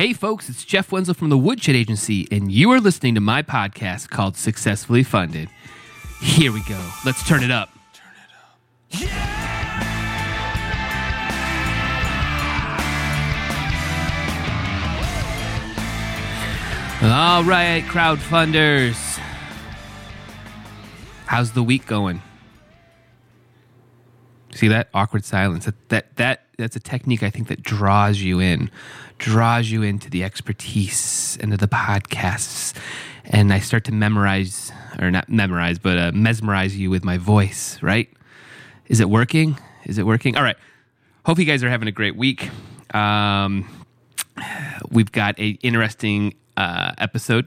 Hey folks, it's Jeff Wenzel from the Woodshed Agency, and you are listening to my podcast called Successfully Funded. Here we go. Let's turn it up. Turn it up. Yeah! All right, crowdfunders. How's the week going? See that awkward silence? That's a technique I think that draws you into the expertise and to the podcasts. And I start to mesmerize you with my voice, right? Is it working? All right. Hope you guys are having a great week. We've got an interesting episode,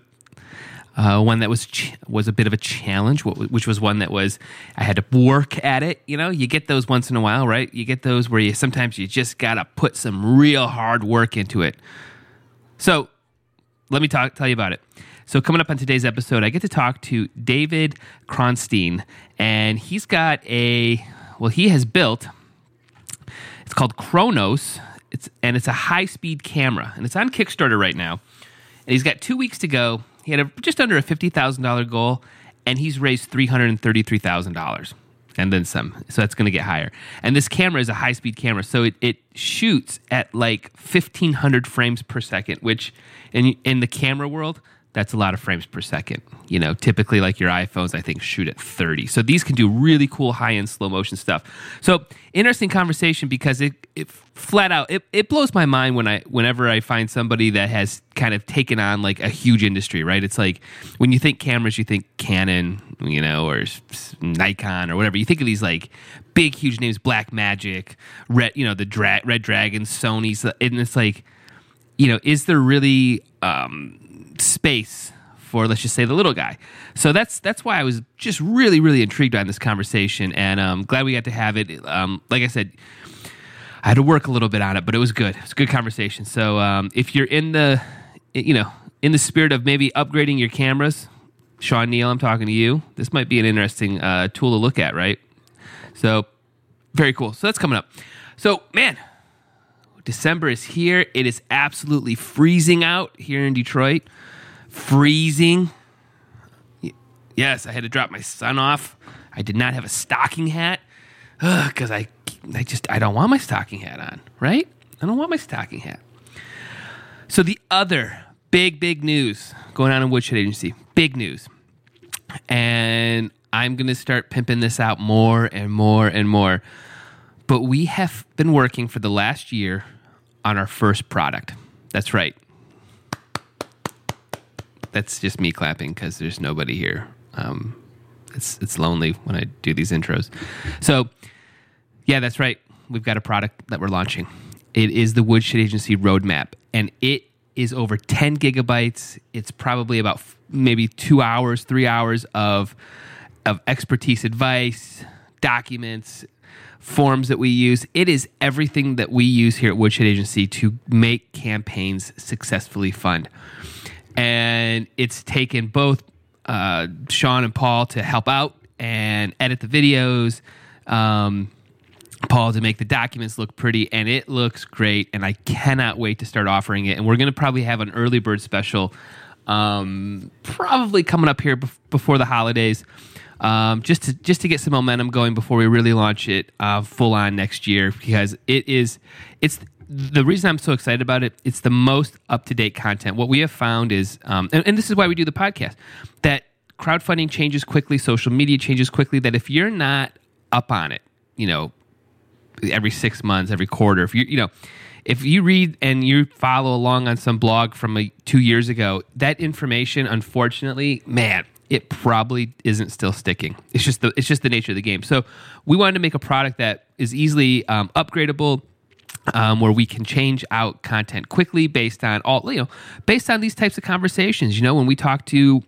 one that was a bit of a challenge, which was one that was I had to work at it. You know, you get those once in a while, right? You get those where sometimes you just gotta put some real hard work into it. So let me tell you about it. So coming up on today's episode, I get to talk to David Kronstein, and he's got he has built. It's called Kronos. It's a high-speed camera, and it's on Kickstarter right now. And he's got 2 weeks to go. He had just under a $50,000 goal, and he's raised $333,000 and then some. So that's going to get higher. And this camera is a high-speed camera, so it shoots at like 1,500 frames per second, which in the camera world, that's a lot of frames per second. You know, typically like your iPhones, I think, shoot at 30. So these can do really cool high-end slow-motion stuff. So interesting conversation because it flat out, it blows my mind whenever I find somebody that has kind of taken on like a huge industry, right? It's like when you think cameras, you think Canon, you know, or Nikon or whatever. You think of these like big, huge names, Blackmagic, Red, you know, the Red Dragon, Sony. So, and it's like, you know, is there really space for, let's just say, the little guy? So that's why I was just really, really intrigued on this conversation, and glad we got to have it. Like I said, I had to work a little bit on it, but it was good. It's a good conversation. So if you're in the spirit of maybe upgrading your cameras, Sean Neal, I'm talking to you. This might be an interesting tool to look at, right? So very cool. So that's coming up. So man, December is here. It is absolutely freezing out here in Detroit. Freezing. Yes, I had to drop my son off. I did not have a stocking hat because I don't want my stocking hat on, right? I don't want my stocking hat. So the other big news going on in Woodshed Agency. Big news. And I'm going to start pimping this out more and more and more. But we have been working for the last year on our first product. That's right. That's just me clapping because there's nobody here. It's lonely when I do these intros. So, yeah, that's right. We've got a product that we're launching. It is the Woodshed Agency Roadmap, and it is over 10 gigabytes. It's probably about maybe 2 hours, 3 hours of expertise advice, documents, forms that we use. It is everything that we use here at Woodshed Agency to make campaigns successfully fund. And it's taken both Sean and Paul to help out and edit the videos, Paul to make the documents look pretty, and it looks great, and I cannot wait to start offering it. And we're going to probably have an early bird special probably coming up here before the holidays. Just to get some momentum going before we really launch it full on next year, because it's the reason I'm so excited about it. It's the most up to date content. What we have found is, and this is why we do the podcast, that crowdfunding changes quickly, social media changes quickly. That if you're not up on it, you know, every 6 months, every quarter, if you know, if you read and you follow along on some blog from 2 years ago, that information, unfortunately, man, it probably isn't still sticking. It's just the nature of the game. So we wanted to make a product that is easily upgradable, where we can change out content quickly based on these types of conversations. You know, when we talk to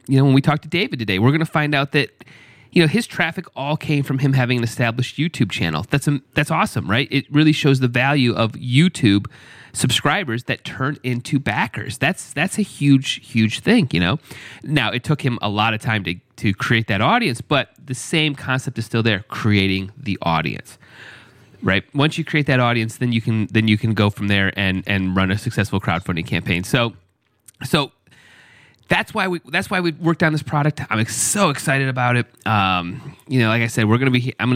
David today, we're going to find out that, you know, his traffic all came from him having an established YouTube channel. That's awesome, right? It really shows the value of YouTube subscribers that turn into backers. That's a huge thing, you know. Now, it took him a lot of time to create that audience, but the same concept is still there, creating the audience. right? Once you create that audience, then you can go from there and run a successful crowdfunding campaign. So that's why we worked on this product. I'm so excited about it. Like I said, I'm gonna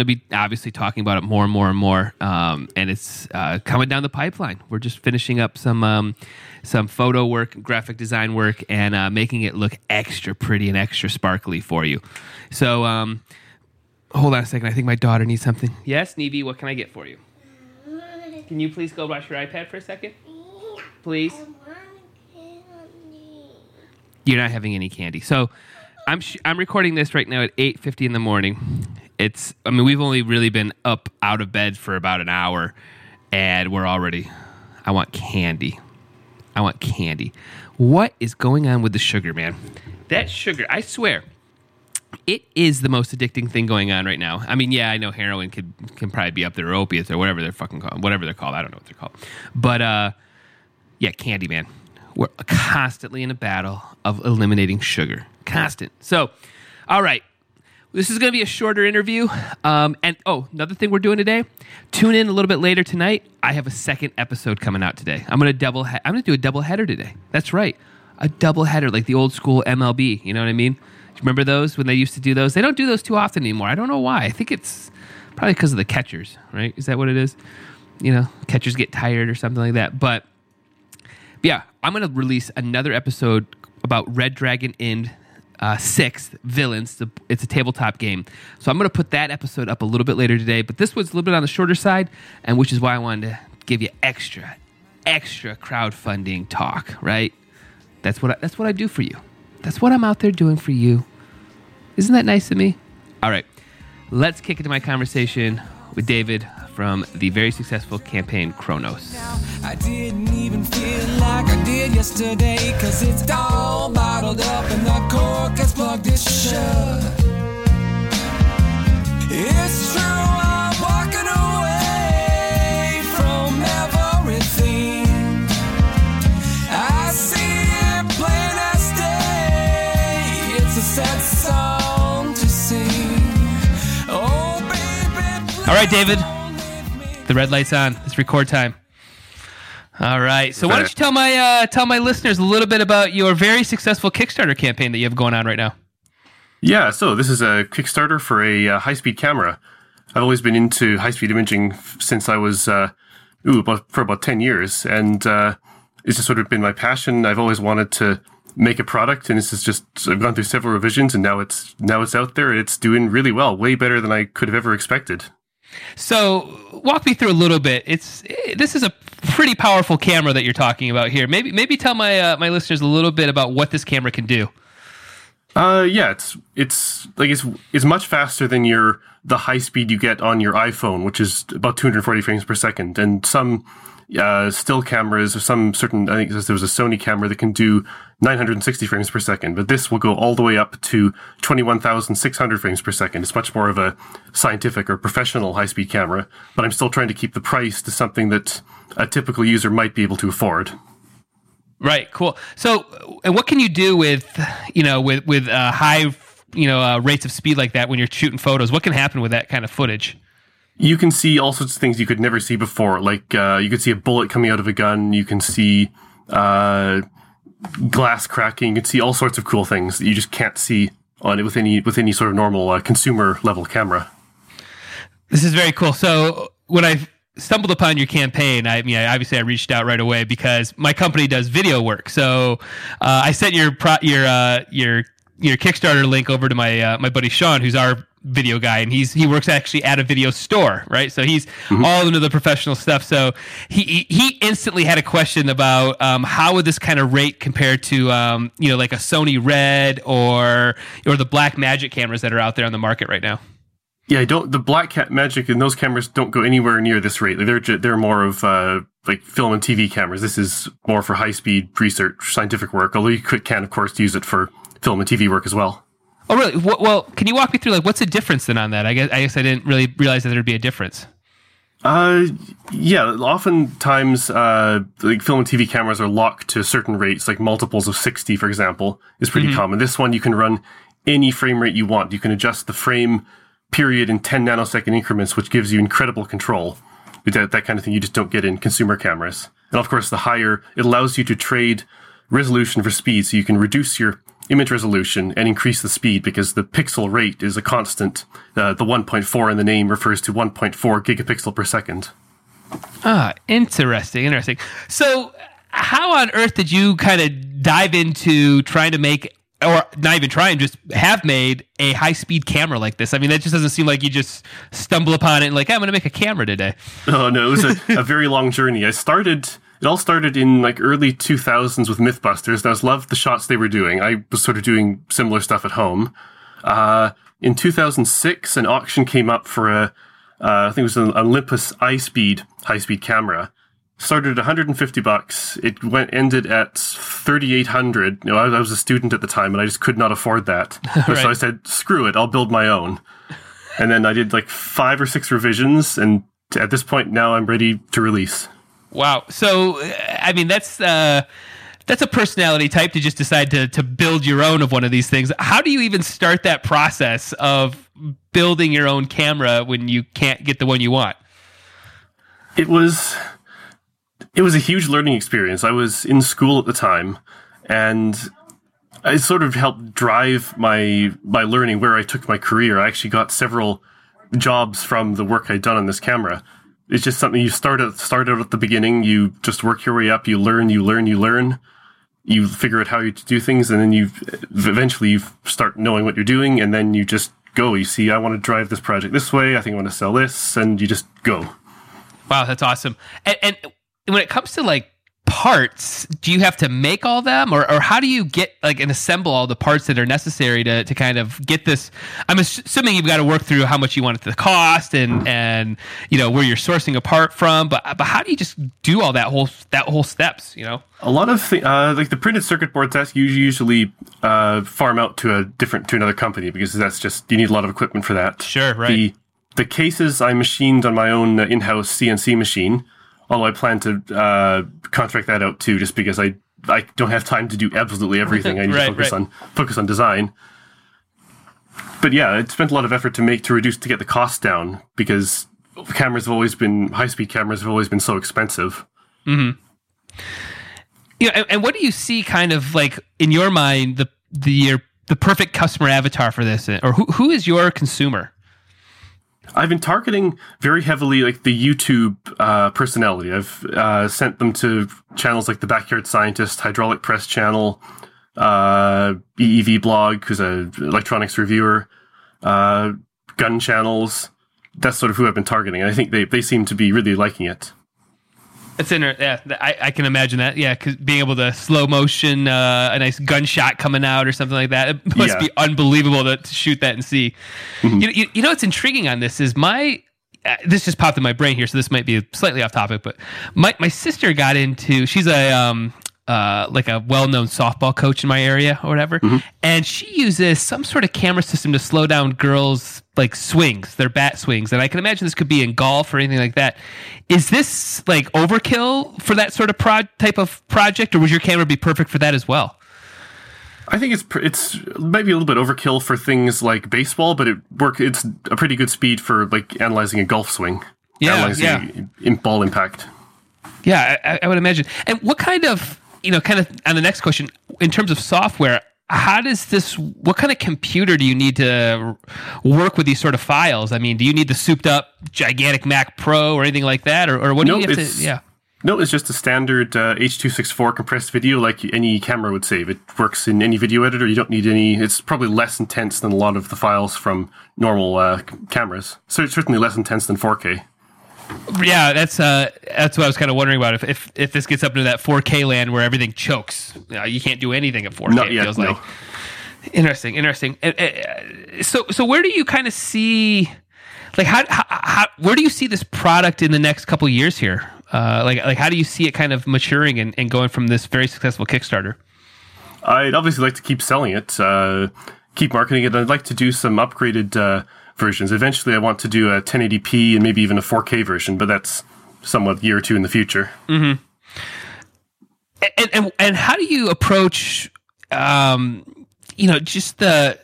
be obviously talking about it more and more and more. And it's coming down the pipeline. We're just finishing up some photo work, graphic design work, and making it look extra pretty and extra sparkly for you. So hold on a second. I think my daughter needs something. Yes, Nevi, what can I get for you? Can you please go wash your iPad for a second? Please. You're not having any candy. So I'm recording this right now at 8:50 in the morning. We've only really been up out of bed for about an hour, and we're already, I want candy. What is going on with the sugar, man? That sugar, I swear, it is the most addicting thing going on right now. I mean, yeah, I know heroin can probably be up there, or opiates, or whatever they're fucking called. Whatever they're called, I don't know what they're called. But yeah, candy, man. We're constantly in a battle of eliminating sugar. Constant. So, all right. This is going to be a shorter interview. Another thing we're doing today, tune in a little bit later tonight. I have a second episode coming out today. I'm going to do a double header today. That's right. A double header, like the old school MLB. You know what I mean? Remember those when they used to do those? They don't do those too often anymore. I don't know why. I think it's probably because of the catchers, right? Is that what it is? You know, catchers get tired or something like that. But yeah, I'm going to release another episode about Red Dragon Inn 6, Villains. It's a tabletop game. So I'm going to put that episode up a little bit later today. But this was a little bit on the shorter side, and which is why I wanted to give you extra crowdfunding talk, right? That's what I do for you. That's what I'm out there doing for you. Isn't that nice of me? All right, let's kick into my conversation with David from the very successful campaign Kronos. I didn't even feel like I did yesterday, because it's all bottled up and the cork has plugged it shut. It's true, I'm walking away from everything. I see it plain as day. It's a sad song to sing. Oh, baby, please. All right, David. The red light's on. It's record time. All right. So why don't you tell my listeners a little bit about your very successful Kickstarter campaign that you have going on right now? Yeah. So this is a Kickstarter for a high-speed camera. I've always been into high-speed imaging since I was about 10 years, and it's just sort of been my passion. I've always wanted to make a product, and this is just, I've gone through several revisions, and now it's out there. It's doing really well, way better than I could have ever expected. So walk me through a little bit. This is a pretty powerful camera that you're talking about here. Maybe tell my listeners a little bit about what this camera can do. It's much faster than the high speed you get on your iPhone, which is about 240 frames per second, and some still cameras or some certain, I think there was a Sony camera that can do 960 frames per second, but this will go all the way up to 21,600 frames per second. It's much more of a scientific or professional high-speed camera, but I'm still trying to keep the price to something that a typical user might be able to afford. Right, cool. So, and what can you do with high, rates of speed like that when you're shooting photos? What can happen with that kind of footage? You can see all sorts of things you could never see before, like you could see a bullet coming out of a gun, you can see glass cracking, you can see all sorts of cool things that you just can't see on it with any sort of normal consumer-level camera. This is very cool. So when I stumbled upon your campaign, I reached out right away because my company does video work. So I sent your Kickstarter link over to my buddy Sean, who's our video guy, and he works actually at a video store, right? So he's all into the professional stuff. So he instantly had a question about how would this kind of rate compare to like a Sony Red or the Blackmagic cameras that are out there on the market right now. Yeah, the Blackmagic and those cameras don't go anywhere near this rate. They're more of like film and TV cameras. This is more for high speed research, scientific work. Although you can of course use it for film and TV work as well. Oh, really? Well, can you walk me through, like, what's the difference then on that? I guess I didn't really realize that there'd be a difference. Oftentimes, like, film and TV cameras are locked to certain rates, like multiples of 60, for example, is pretty common. This one, you can run any frame rate you want. You can adjust the frame period in 10 nanosecond increments, which gives you incredible control. that kind of thing you just don't get in consumer cameras. And of course, the higher, it allows you to trade resolution for speed, so you can reduce your image resolution and increase the speed because the pixel rate is a constant. The 1.4 in the name refers to 1.4 gigapixel per second. Ah, interesting, interesting. So how on earth did you kind of dive into trying to make, or not even trying, just have made a high-speed camera like this? I mean, that just doesn't seem like you just stumble upon it and like, I'm going to make a camera today. Oh, no, it was a very long journey. It all started in like early 2000s with MythBusters. I loved the shots they were doing. I was sort of doing similar stuff at home. In 2006, an auction came up for I think it was an Olympus iSpeed high-speed camera. Started at $150. It ended at $3,800. You know, I was a student at the time, and I just could not afford that. Right. So I said, "Screw it! I'll build my own." And then I did like 5 or 6 revisions, and at this point now I'm ready to release. Wow! So, I mean, that's a personality type to just decide to build your own of one of these things. How do you even start that process of building your own camera when you can't get the one you want? It was a huge learning experience. I was in school at the time, and it sort of helped drive my learning where I took my career. I actually got several jobs from the work I'd done on this camera. It's just something you start out at the beginning. You just work your way up. You learn, you learn, you learn. You figure out how you do things, and then you eventually start knowing what you're doing, and then you just go. You see, I want to drive this project this way. I think I want to sell this, and you just go. Wow, that's awesome. And when it comes to like parts, do you have to make all them, or how do you get like and assemble all the parts that are necessary to kind of get this? I'm assuming you've got to work through how much you want it to cost and you know where you're sourcing a part from, but how do you just do all that whole steps? You know, a lot of like the printed circuit boards that you usually farm out to another company because that's just you need a lot of equipment for that. Sure, right. The cases I machined on my own in-house CNC machine. Although I plan to contract that out too, just because I don't have time to do absolutely everything. I need to focus on design. But yeah, it spent a lot of effort to get the cost down because high speed cameras have always been so expensive. Mm-hmm. Yeah, and what do you see kind of like in your mind the perfect customer avatar for this, or who is your consumer? I've been targeting very heavily like the YouTube personality. I've sent them to channels like the Backyard Scientist, Hydraulic Press Channel, EEV Blog, who's an electronics reviewer, gun channels. That's sort of who I've been targeting, and I think they seem to be really liking it. It's interesting. Yeah, I can imagine that. Yeah, because being able to slow motion a nice gunshot coming out or something like that, it must be unbelievable to shoot that and see. Mm-hmm. You know what's intriguing on this is this just popped in my brain here, so this might be slightly off topic, but my sister got into, she's a like a well-known softball coach in my area or whatever, mm-hmm. and she uses some sort of camera system to slow down girls' like swings, their bat swings, and I can imagine this could be in golf or anything like that. Is this like overkill for that sort of type of project, or would your camera be perfect for that as well? I think it's maybe a little bit overkill for things like baseball, but it's a pretty good speed for like analyzing a golf swing, ball impact. Yeah, I would imagine. And what kind of kind of on the next question, in terms of software, what kind of computer do you need to work with these sort of files? I mean, do you need the souped up gigantic Mac Pro or anything like that? Or what do you have to, yeah? No, it's just a standard H.264 compressed video like any camera would save. It works in any video editor. You don't need it's probably less intense than a lot of the files from normal cameras. So it's certainly less intense than 4K. Yeah, that's what I was kind of wondering about. If this gets up into that 4K land where everything chokes, you can't do anything at 4K. Not yet, it feels like. Interesting. So where do you kind of see, like how where do you see this product in the next couple of years here? Like how do you see it kind of maturing and going from this very successful Kickstarter? I'd obviously like to keep selling it, keep marketing it. I'd like to do some upgraded versions. Eventually, I want to do a 1080p and maybe even a 4K version, but that's somewhat a year or two in the future. Mm-hmm. And how do you approach, just the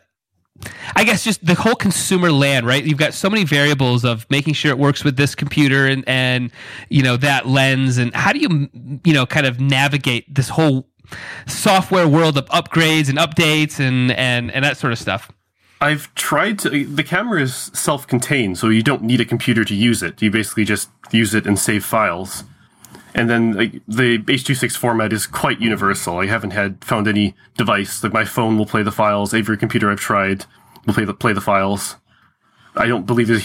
I guess just the whole consumer land, right? You've got so many variables of making sure it works with this computer and you know, that lens. And how do you, you know, kind of navigate this whole software world of upgrades and updates and that sort of stuff? I've tried to... The camera is self-contained, so you don't need a computer to use it. You basically just use it and save files. And then the H.264 format is quite universal. I haven't found any device. Like, my phone will play the files. Every computer I've tried will play the files. I don't believe there's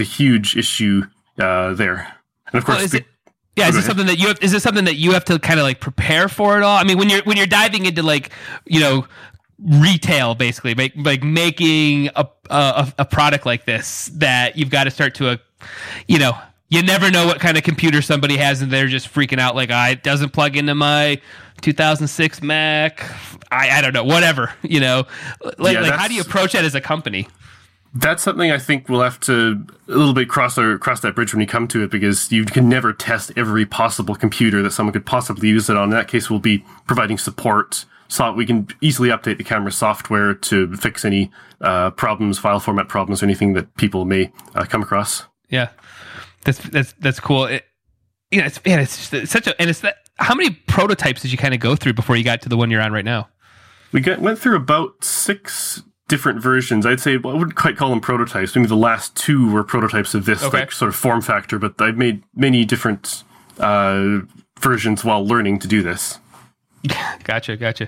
a huge issue there. And of course, is it something that you have to kind of like prepare for at all? I mean, when you're diving into like, you know, retail, basically like making a product like this, that you've got to start to you know. You never know what kind of computer somebody has, and they're just freaking out like, it doesn't plug into my 2006 Mac. I don't know, whatever, you know. Like how do you approach that as a company? That's something I think we'll have to a little bit cross that bridge when we come to it, because you can never test every possible computer that someone could possibly use it on. In that case, we'll be providing support so that we can easily update the camera software to fix any problems, file format problems, or anything that people may come across. Yeah. That's cool. How many prototypes did you kind of go through before you got to the one you're on right now? We went through about 6 different versions. I'd say, well, I wouldn't quite call them prototypes. Maybe the last 2 were prototypes of this, okay, like sort of form factor. But I've made many different versions while learning to do this. Gotcha.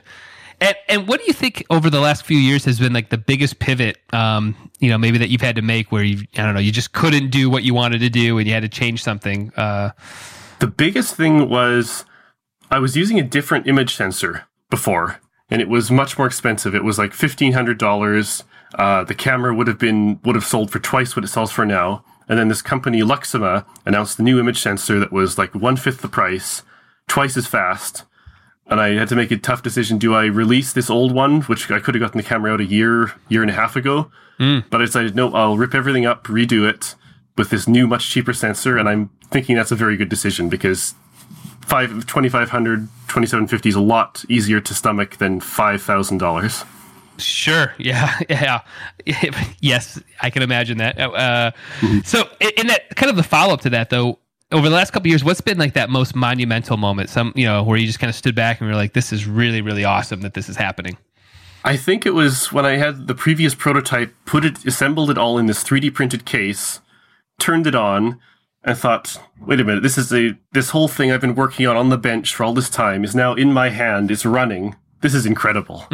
And what do you think over the last few years has been like the biggest pivot, you know, maybe that you've had to make where you just couldn't do what you wanted to do and you had to change something? The biggest thing was I was using a different image sensor before, and it was much more expensive. It was like $1,500. The camera would have sold for twice what it sells for now. And then this company, Luxima, announced the new image sensor that was like 1/5 the price, twice as fast. And I had to make a tough decision. Do I release this old one, which I could have gotten the camera out a year and a half ago? Mm. But I decided, no, I'll rip everything up, redo it with this new, much cheaper sensor. And I'm thinking that's a very good decision, because 2,500, 2,750 is a lot easier to stomach than $5,000. Sure. Yeah. Yes, I can imagine that. So in that kind of the follow-up to that, though, over the last couple of years, what's been like that most monumental moment? Some, you know, where you just kind of stood back and were like, this is really, really awesome that this is happening. I think it was when I had the previous prototype, assembled it all in this 3D printed case, turned it on, and thought, wait a minute, this whole thing I've been working on the bench for all this time is now in my hand, it's running. This is incredible.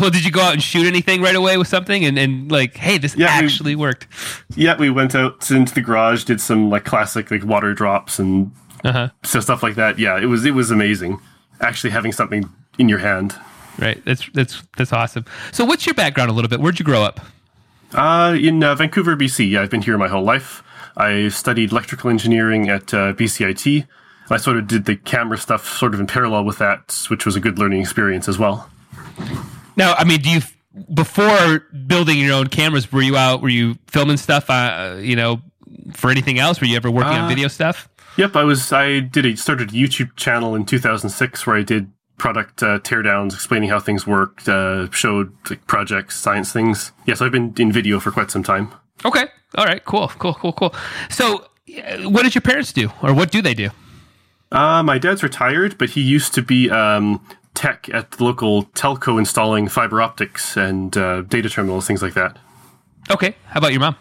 Well, did you go out and shoot anything right away with something and like, hey, this actually worked? Yeah, we went out into the garage, did some like classic like water drops and so stuff like that. Yeah, it was amazing actually having something in your hand. Right, that's awesome. So, what's your background a little bit? Where'd you grow up? In Vancouver, BC. Yeah, I've been here my whole life. I studied electrical engineering at BCIT. I sort of did the camera stuff sort of in parallel with that, which was a good learning experience as well. Now, I mean, before building your own cameras, were you filming stuff, you know, for anything else? Were you ever working on video stuff? Yep, I started a YouTube channel in 2006 where I did product teardowns, explaining how things worked, showed like projects, science things. Yeah, so I've been in video for quite some time. Okay, all right, cool. So what did your parents do, or what do they do? My dad's retired, but he used to be... tech at the local telco, installing fiber optics and data terminals, things like that. Okay. How about your mom?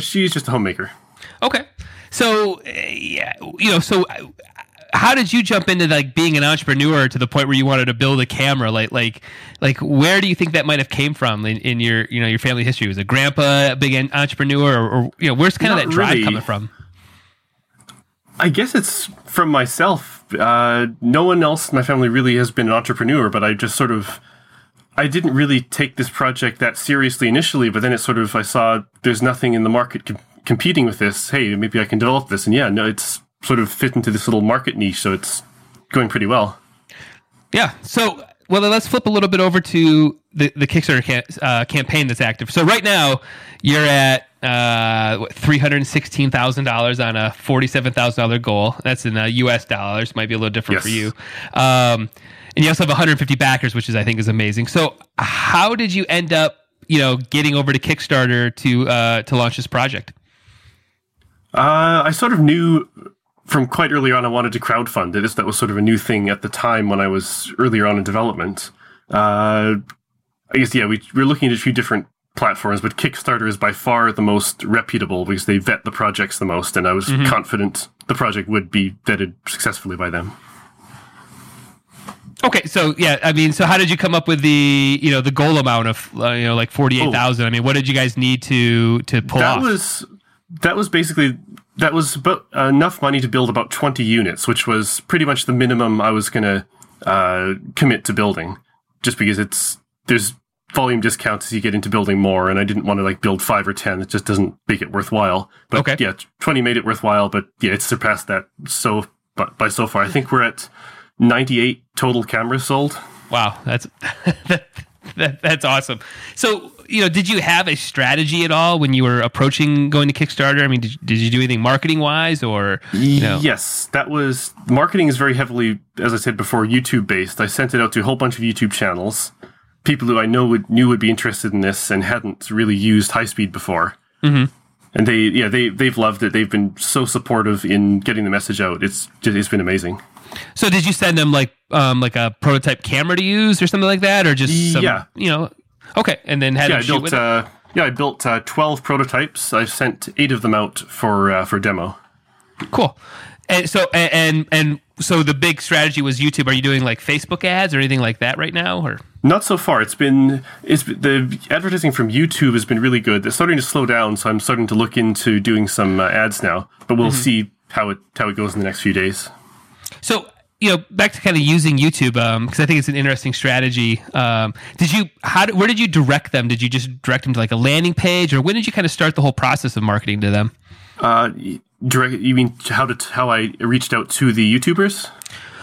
She's just a homemaker. Okay. So, yeah, you know, so how did you jump into like being an entrepreneur to the point where you wanted to build a camera? Like where do you think that might have came from in your, you know, your family history? Was a grandpa a big entrepreneur, or you know, where's kind of that drive coming from? I guess it's from myself. No one else in my family really has been an entrepreneur, but I just sort of... I didn't really take this project that seriously initially, but then it sort of... I saw there's nothing in the market competing with this. Hey, maybe I can develop this. And yeah, no, it's sort of fit into this little market niche, so it's going pretty well. Yeah, so... Well, then let's flip a little bit over to the Kickstarter campaign that's active. So right now, you're at $316,000 on a $47,000 goal. That's in U.S. dollars. Might be a little different for you. And you also have 150 backers, which is, I think, is amazing. So how did you end up, you know, getting over to Kickstarter to launch this project? I sort of knew from quite early on I wanted to crowdfund it. That was sort of a new thing at the time when I was earlier on in development. I guess, we were looking at a few different platforms, but Kickstarter is by far the most reputable because they vet the projects the most, and I was confident the project would be vetted successfully by them. Okay, so I mean, so how did you come up with the the goal amount of like 48,000? I mean, what did you guys need to pull off? That was about enough money to build about 20 units, which was pretty much the minimum I was going to commit to building, just because there's volume discounts as you get into building more, and I didn't want to like build 5 or 10. It just doesn't make it worthwhile. But 20 made it worthwhile, but it's surpassed that by so far. I think we're at 98 total cameras sold. Wow, that's awesome. So, did you have a strategy at all when you were approaching going to Kickstarter? I mean, did you do anything marketing-wise or, Yes, marketing is very heavily, as I said before, YouTube-based. I sent it out to a whole bunch of YouTube channels, people who I knew would be interested in this and hadn't really used high-speed before. Mm-hmm. And they've loved it. They've been so supportive in getting the message out. It's been amazing. So did you send them like a prototype camera to use or something like that, or just okay, and then had them shoot with it? Yeah, I built 12 prototypes. I sent 8 of them out for demo. Cool. And so so the big strategy was YouTube. Are you doing like Facebook ads or anything like that right now, or? Not so far. It's been the advertising from YouTube has been really good. They're starting to slow down, so I'm starting to look into doing some ads now. But we'll see how it goes in the next few days. So, back to kind of using YouTube, because I think it's an interesting strategy. Where did you direct them? Did you just direct them to like a landing page, or when did you kind of start the whole process of marketing to them? You mean how I reached out to the YouTubers?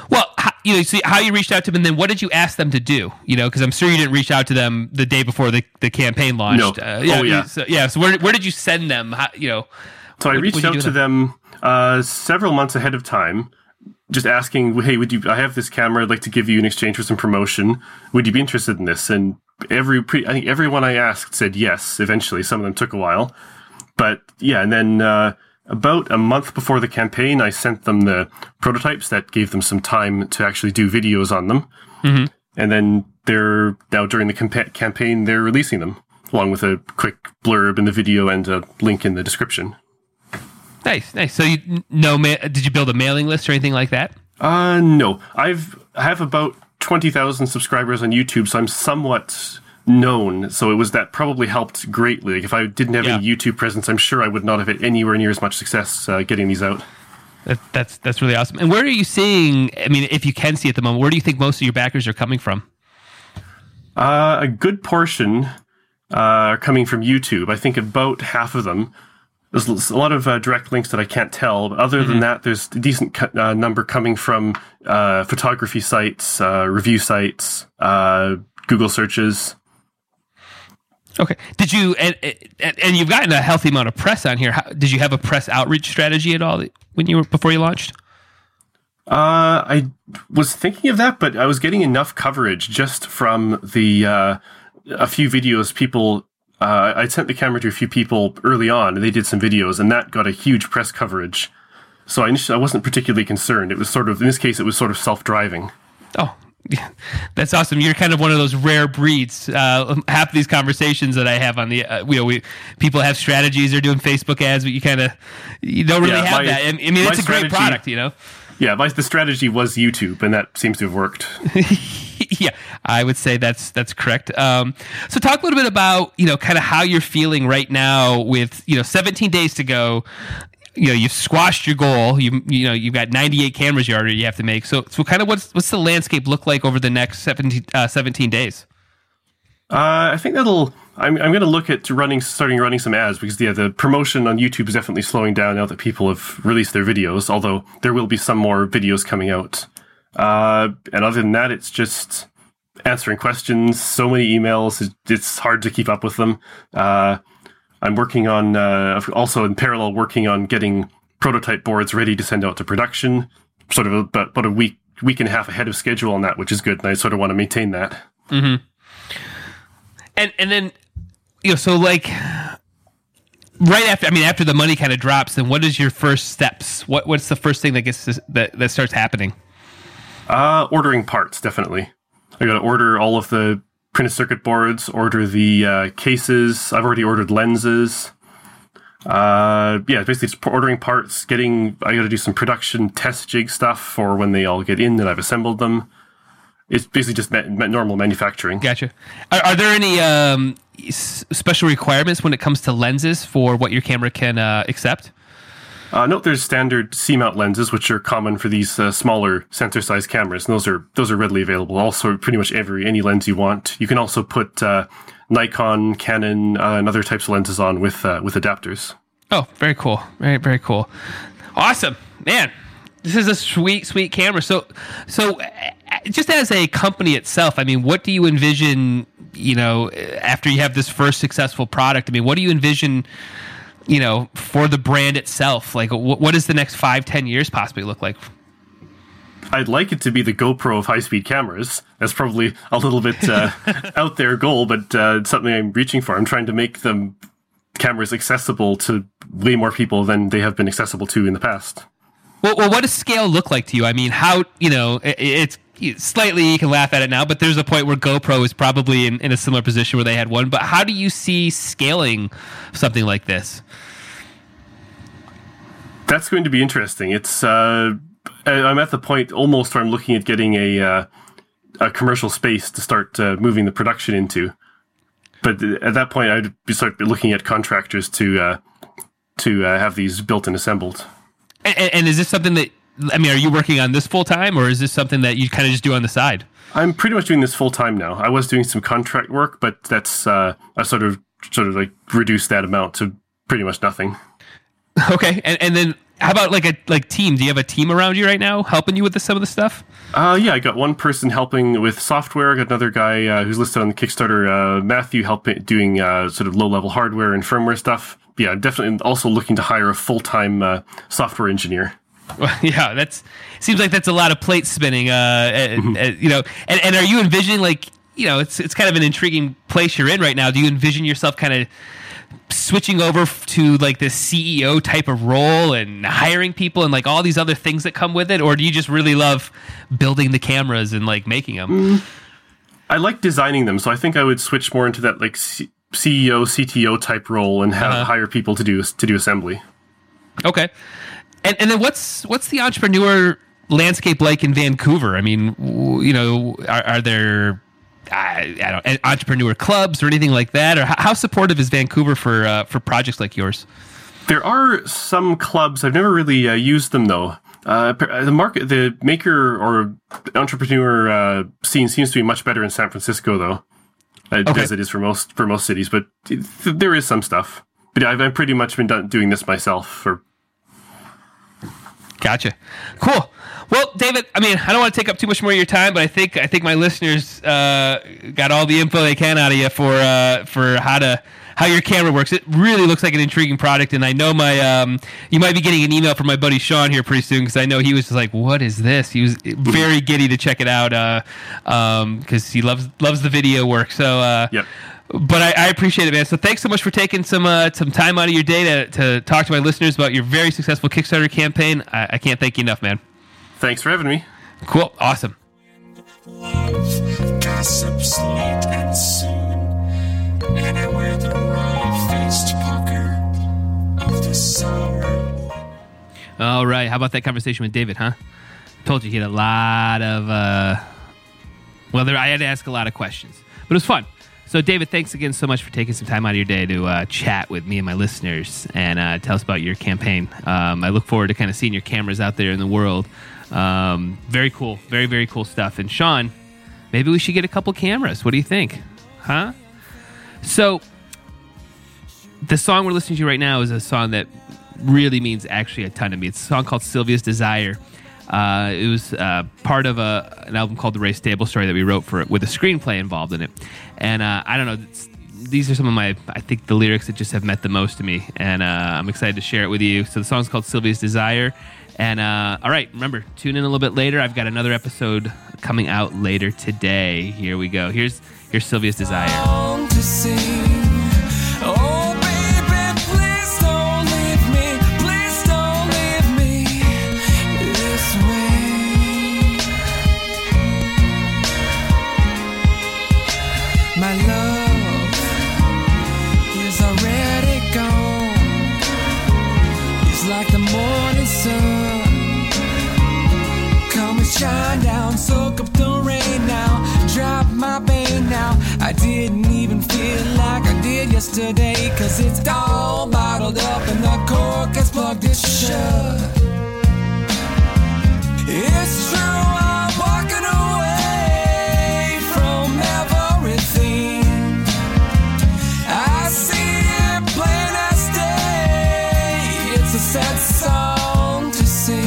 Well, how you reached out to them, and then what did you ask them to do? Because I'm sure you didn't reach out to them the day before the campaign launched. No. So where did you send them? So I reached out to them several months ahead of time, just asking, hey, I have this camera I'd like to give you in exchange for some promotion. Would you be interested in this? And I think everyone I asked said yes, eventually. Some of them took a while. But, and then... about a month before the campaign, I sent them the prototypes. That gave them some time to actually do videos on them. Mm-hmm. And then they're now during the campaign, they're releasing them, along with a quick blurb in the video and a link in the description. Nice. So did you build a mailing list or anything like that? No. I have about 20,000 subscribers on YouTube, so I'm somewhat... known, so it was that probably helped greatly. Like if I didn't have any YouTube presence, I'm sure I would not have had anywhere near as much success getting these out. That's really awesome. And where are you seeing? I mean, if you can see at the moment, where do you think most of your backers are coming from? A good portion are coming from YouTube. I think about half of them. There's a lot of direct links that I can't tell. But other than that, there's a decent number coming from photography sites, review sites, Google searches. Okay. Did you and you've gotten a healthy amount of press on here? Did you have a press outreach strategy at all when before you launched? I was thinking of that, but I was getting enough coverage just from a few videos. People, I sent the camera to a few people early on, and they did some videos, and that got a huge press coverage. So I wasn't particularly concerned. It was sort of, in this case, it was sort of self-driving. Oh. Yeah, that's awesome. You're kind of one of those rare breeds. Half of these conversations that I have on the, people have strategies. They're doing Facebook ads, but you don't really have that. I mean, it's a great product, Yeah, the strategy was YouTube, and that seems to have worked. Yeah, I would say that's correct. So talk a little bit about kind of how you're feeling right now with 17 days to go. You've squashed your goal. You've got 98 cameras you have to make. So kind of what's the landscape look like over the next 17 days? I think I'm going to look at starting running some ads because the promotion on YouTube is definitely slowing down now that people have released their videos. Although there will be some more videos coming out. And other than that, it's just answering questions. So many emails, it's hard to keep up with them. I'm working on, also in parallel, working on getting prototype boards ready to send out to production, sort of about a week and a half ahead of schedule on that, which is good. And I sort of want to maintain that. Mm-hmm. And then, you know, so like right after, I mean, after the money kind of drops, then what is your first steps? What's the first thing that gets that starts happening? Ordering parts, definitely. I got to order all of the printed circuit boards, order the cases. I've already ordered lenses. Basically just ordering parts, I got to do some production test jig stuff for when they all get in that I've assembled them. It's basically just normal manufacturing. Gotcha. Are there any special requirements when it comes to lenses for what your camera can accept? No, there's standard C-mount lenses, which are common for these smaller sensor-sized cameras, and those are readily available. Also, pretty much any lens you want. You can also put Nikon, Canon, and other types of lenses on with adapters. Oh, very cool! Very, very cool. Awesome, man. This is a sweet, sweet camera. So, just as a company itself, I mean, what do you envision? You know, after you have this first successful product, I mean, what do you envision? You know, for the brand itself, like what does the next 5-10 years possibly look like? I'd like it to be the GoPro of high-speed cameras. That's probably a little bit out there goal, but it's something I'm reaching for. I'm trying to make them cameras accessible to way more people than they have been accessible to in the past. Well, what does scale look like to you? I mean, how, you know, it's slightly, you can laugh at it now, but there's a point where GoPro is probably in a similar position where they had one. But how do you see scaling something like this? That's going to be interesting. It's I'm at the point almost where I'm looking at getting a commercial space to start moving the production into. But at that point, I'd be sort of looking at contractors to have these built and assembled. And is this something that, I mean, are you working on this full time, or is this something that you kind of just do on the side? I'm pretty much doing this full time now. I was doing some contract work, but that's I sort of like reduced that amount to pretty much nothing. Okay, and then how about like team? Do you have a team around you right now helping you with some of the stuff? I got one person helping with software. I got another guy who's listed on the Kickstarter, Matthew, helping doing sort of low level hardware and firmware stuff. Yeah, I'm definitely also looking to hire a full-time software engineer. Well, yeah, that seems like that's a lot of plate spinning. You know, and are you envisioning, like, you know, it's kind of an intriguing place you're in right now. Do you envision yourself kind of switching over to like this CEO type of role and hiring people and like all these other things that come with it, or do you just really love building the cameras and like making them? I like designing them, so I think I would switch more into that like CEO, CTO type role and hire people to do assembly. Okay. And then what's the entrepreneur landscape like in Vancouver? I mean, you know, are there I don't entrepreneur clubs or anything like that? Or how supportive is Vancouver for projects like yours? There are some clubs. I've never really used them though. The maker or entrepreneur scene seems to be much better in San Francisco though. Okay. As it is for most cities, but there is some stuff. But I've pretty much been doing this myself. Gotcha. Cool. Well, David, I mean, I don't want to take up too much more of your time, but I think my listeners got all the info they can out of you for how your camera works. It really looks like an intriguing product, and I know my you might be getting an email from my buddy Sean here pretty soon because I know he was just like, "What is this?" He was very giddy to check it out because he loves the video work. So, yep. But I appreciate it, man. So thanks so much for taking some time out of your day to talk to my listeners about your very successful Kickstarter campaign. I can't thank you enough, man. Thanks for having me. Cool. Awesome. Love, gossip, slight, and soon. And I wear the wry-faced pucker of the summer. All right. How about that conversation with David, huh? Told you he had a lot of... I had to ask a lot of questions. But it was fun. So, David, thanks again so much for taking some time out of your day to chat with me and my listeners and tell us about your campaign. I look forward to kind of seeing your cameras out there in the world. Very cool. Very, very cool stuff. And, Sean, maybe we should get a couple cameras. What do you think? Huh? So, the song we're listening to right now is a song that really means actually a ton to me. It's a song called Sylvia's Desire. It was part of an album called The Ray Stable Story that we wrote for it with a screenplay involved in it. And I don't know, these are some of my, I think, the lyrics that just have meant the most to me. And I'm excited to share it with you. So the song's called Sylvia's Desire. And all right, remember, tune in a little bit later. I've got another episode coming out later today. Here we go. Here's Sylvia's Desire. Long to see. Shine down, soak up the rain now, drop my pain now. I didn't even feel like I did yesterday, cause it's all bottled up and the cork is plugged in shut. It's true, I'm walking away from everything. I see it plain as day. It's a sad song to sing.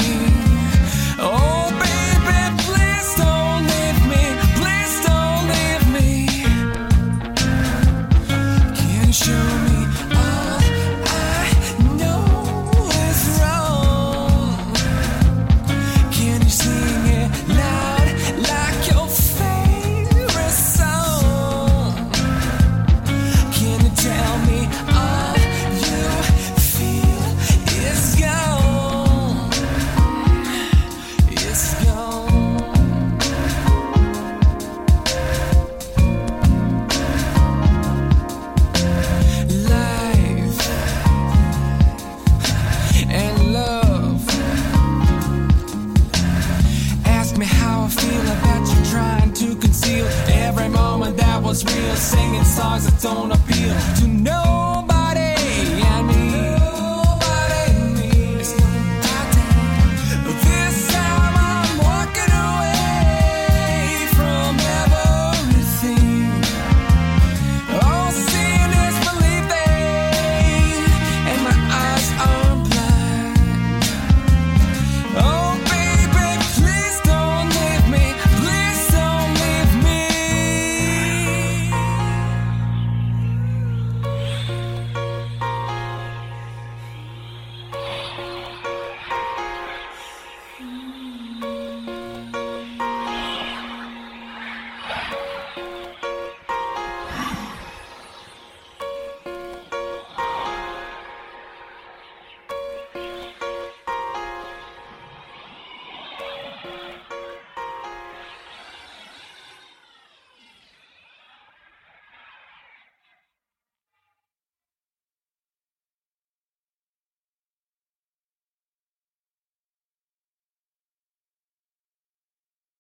Real, singing songs that don't appeal to no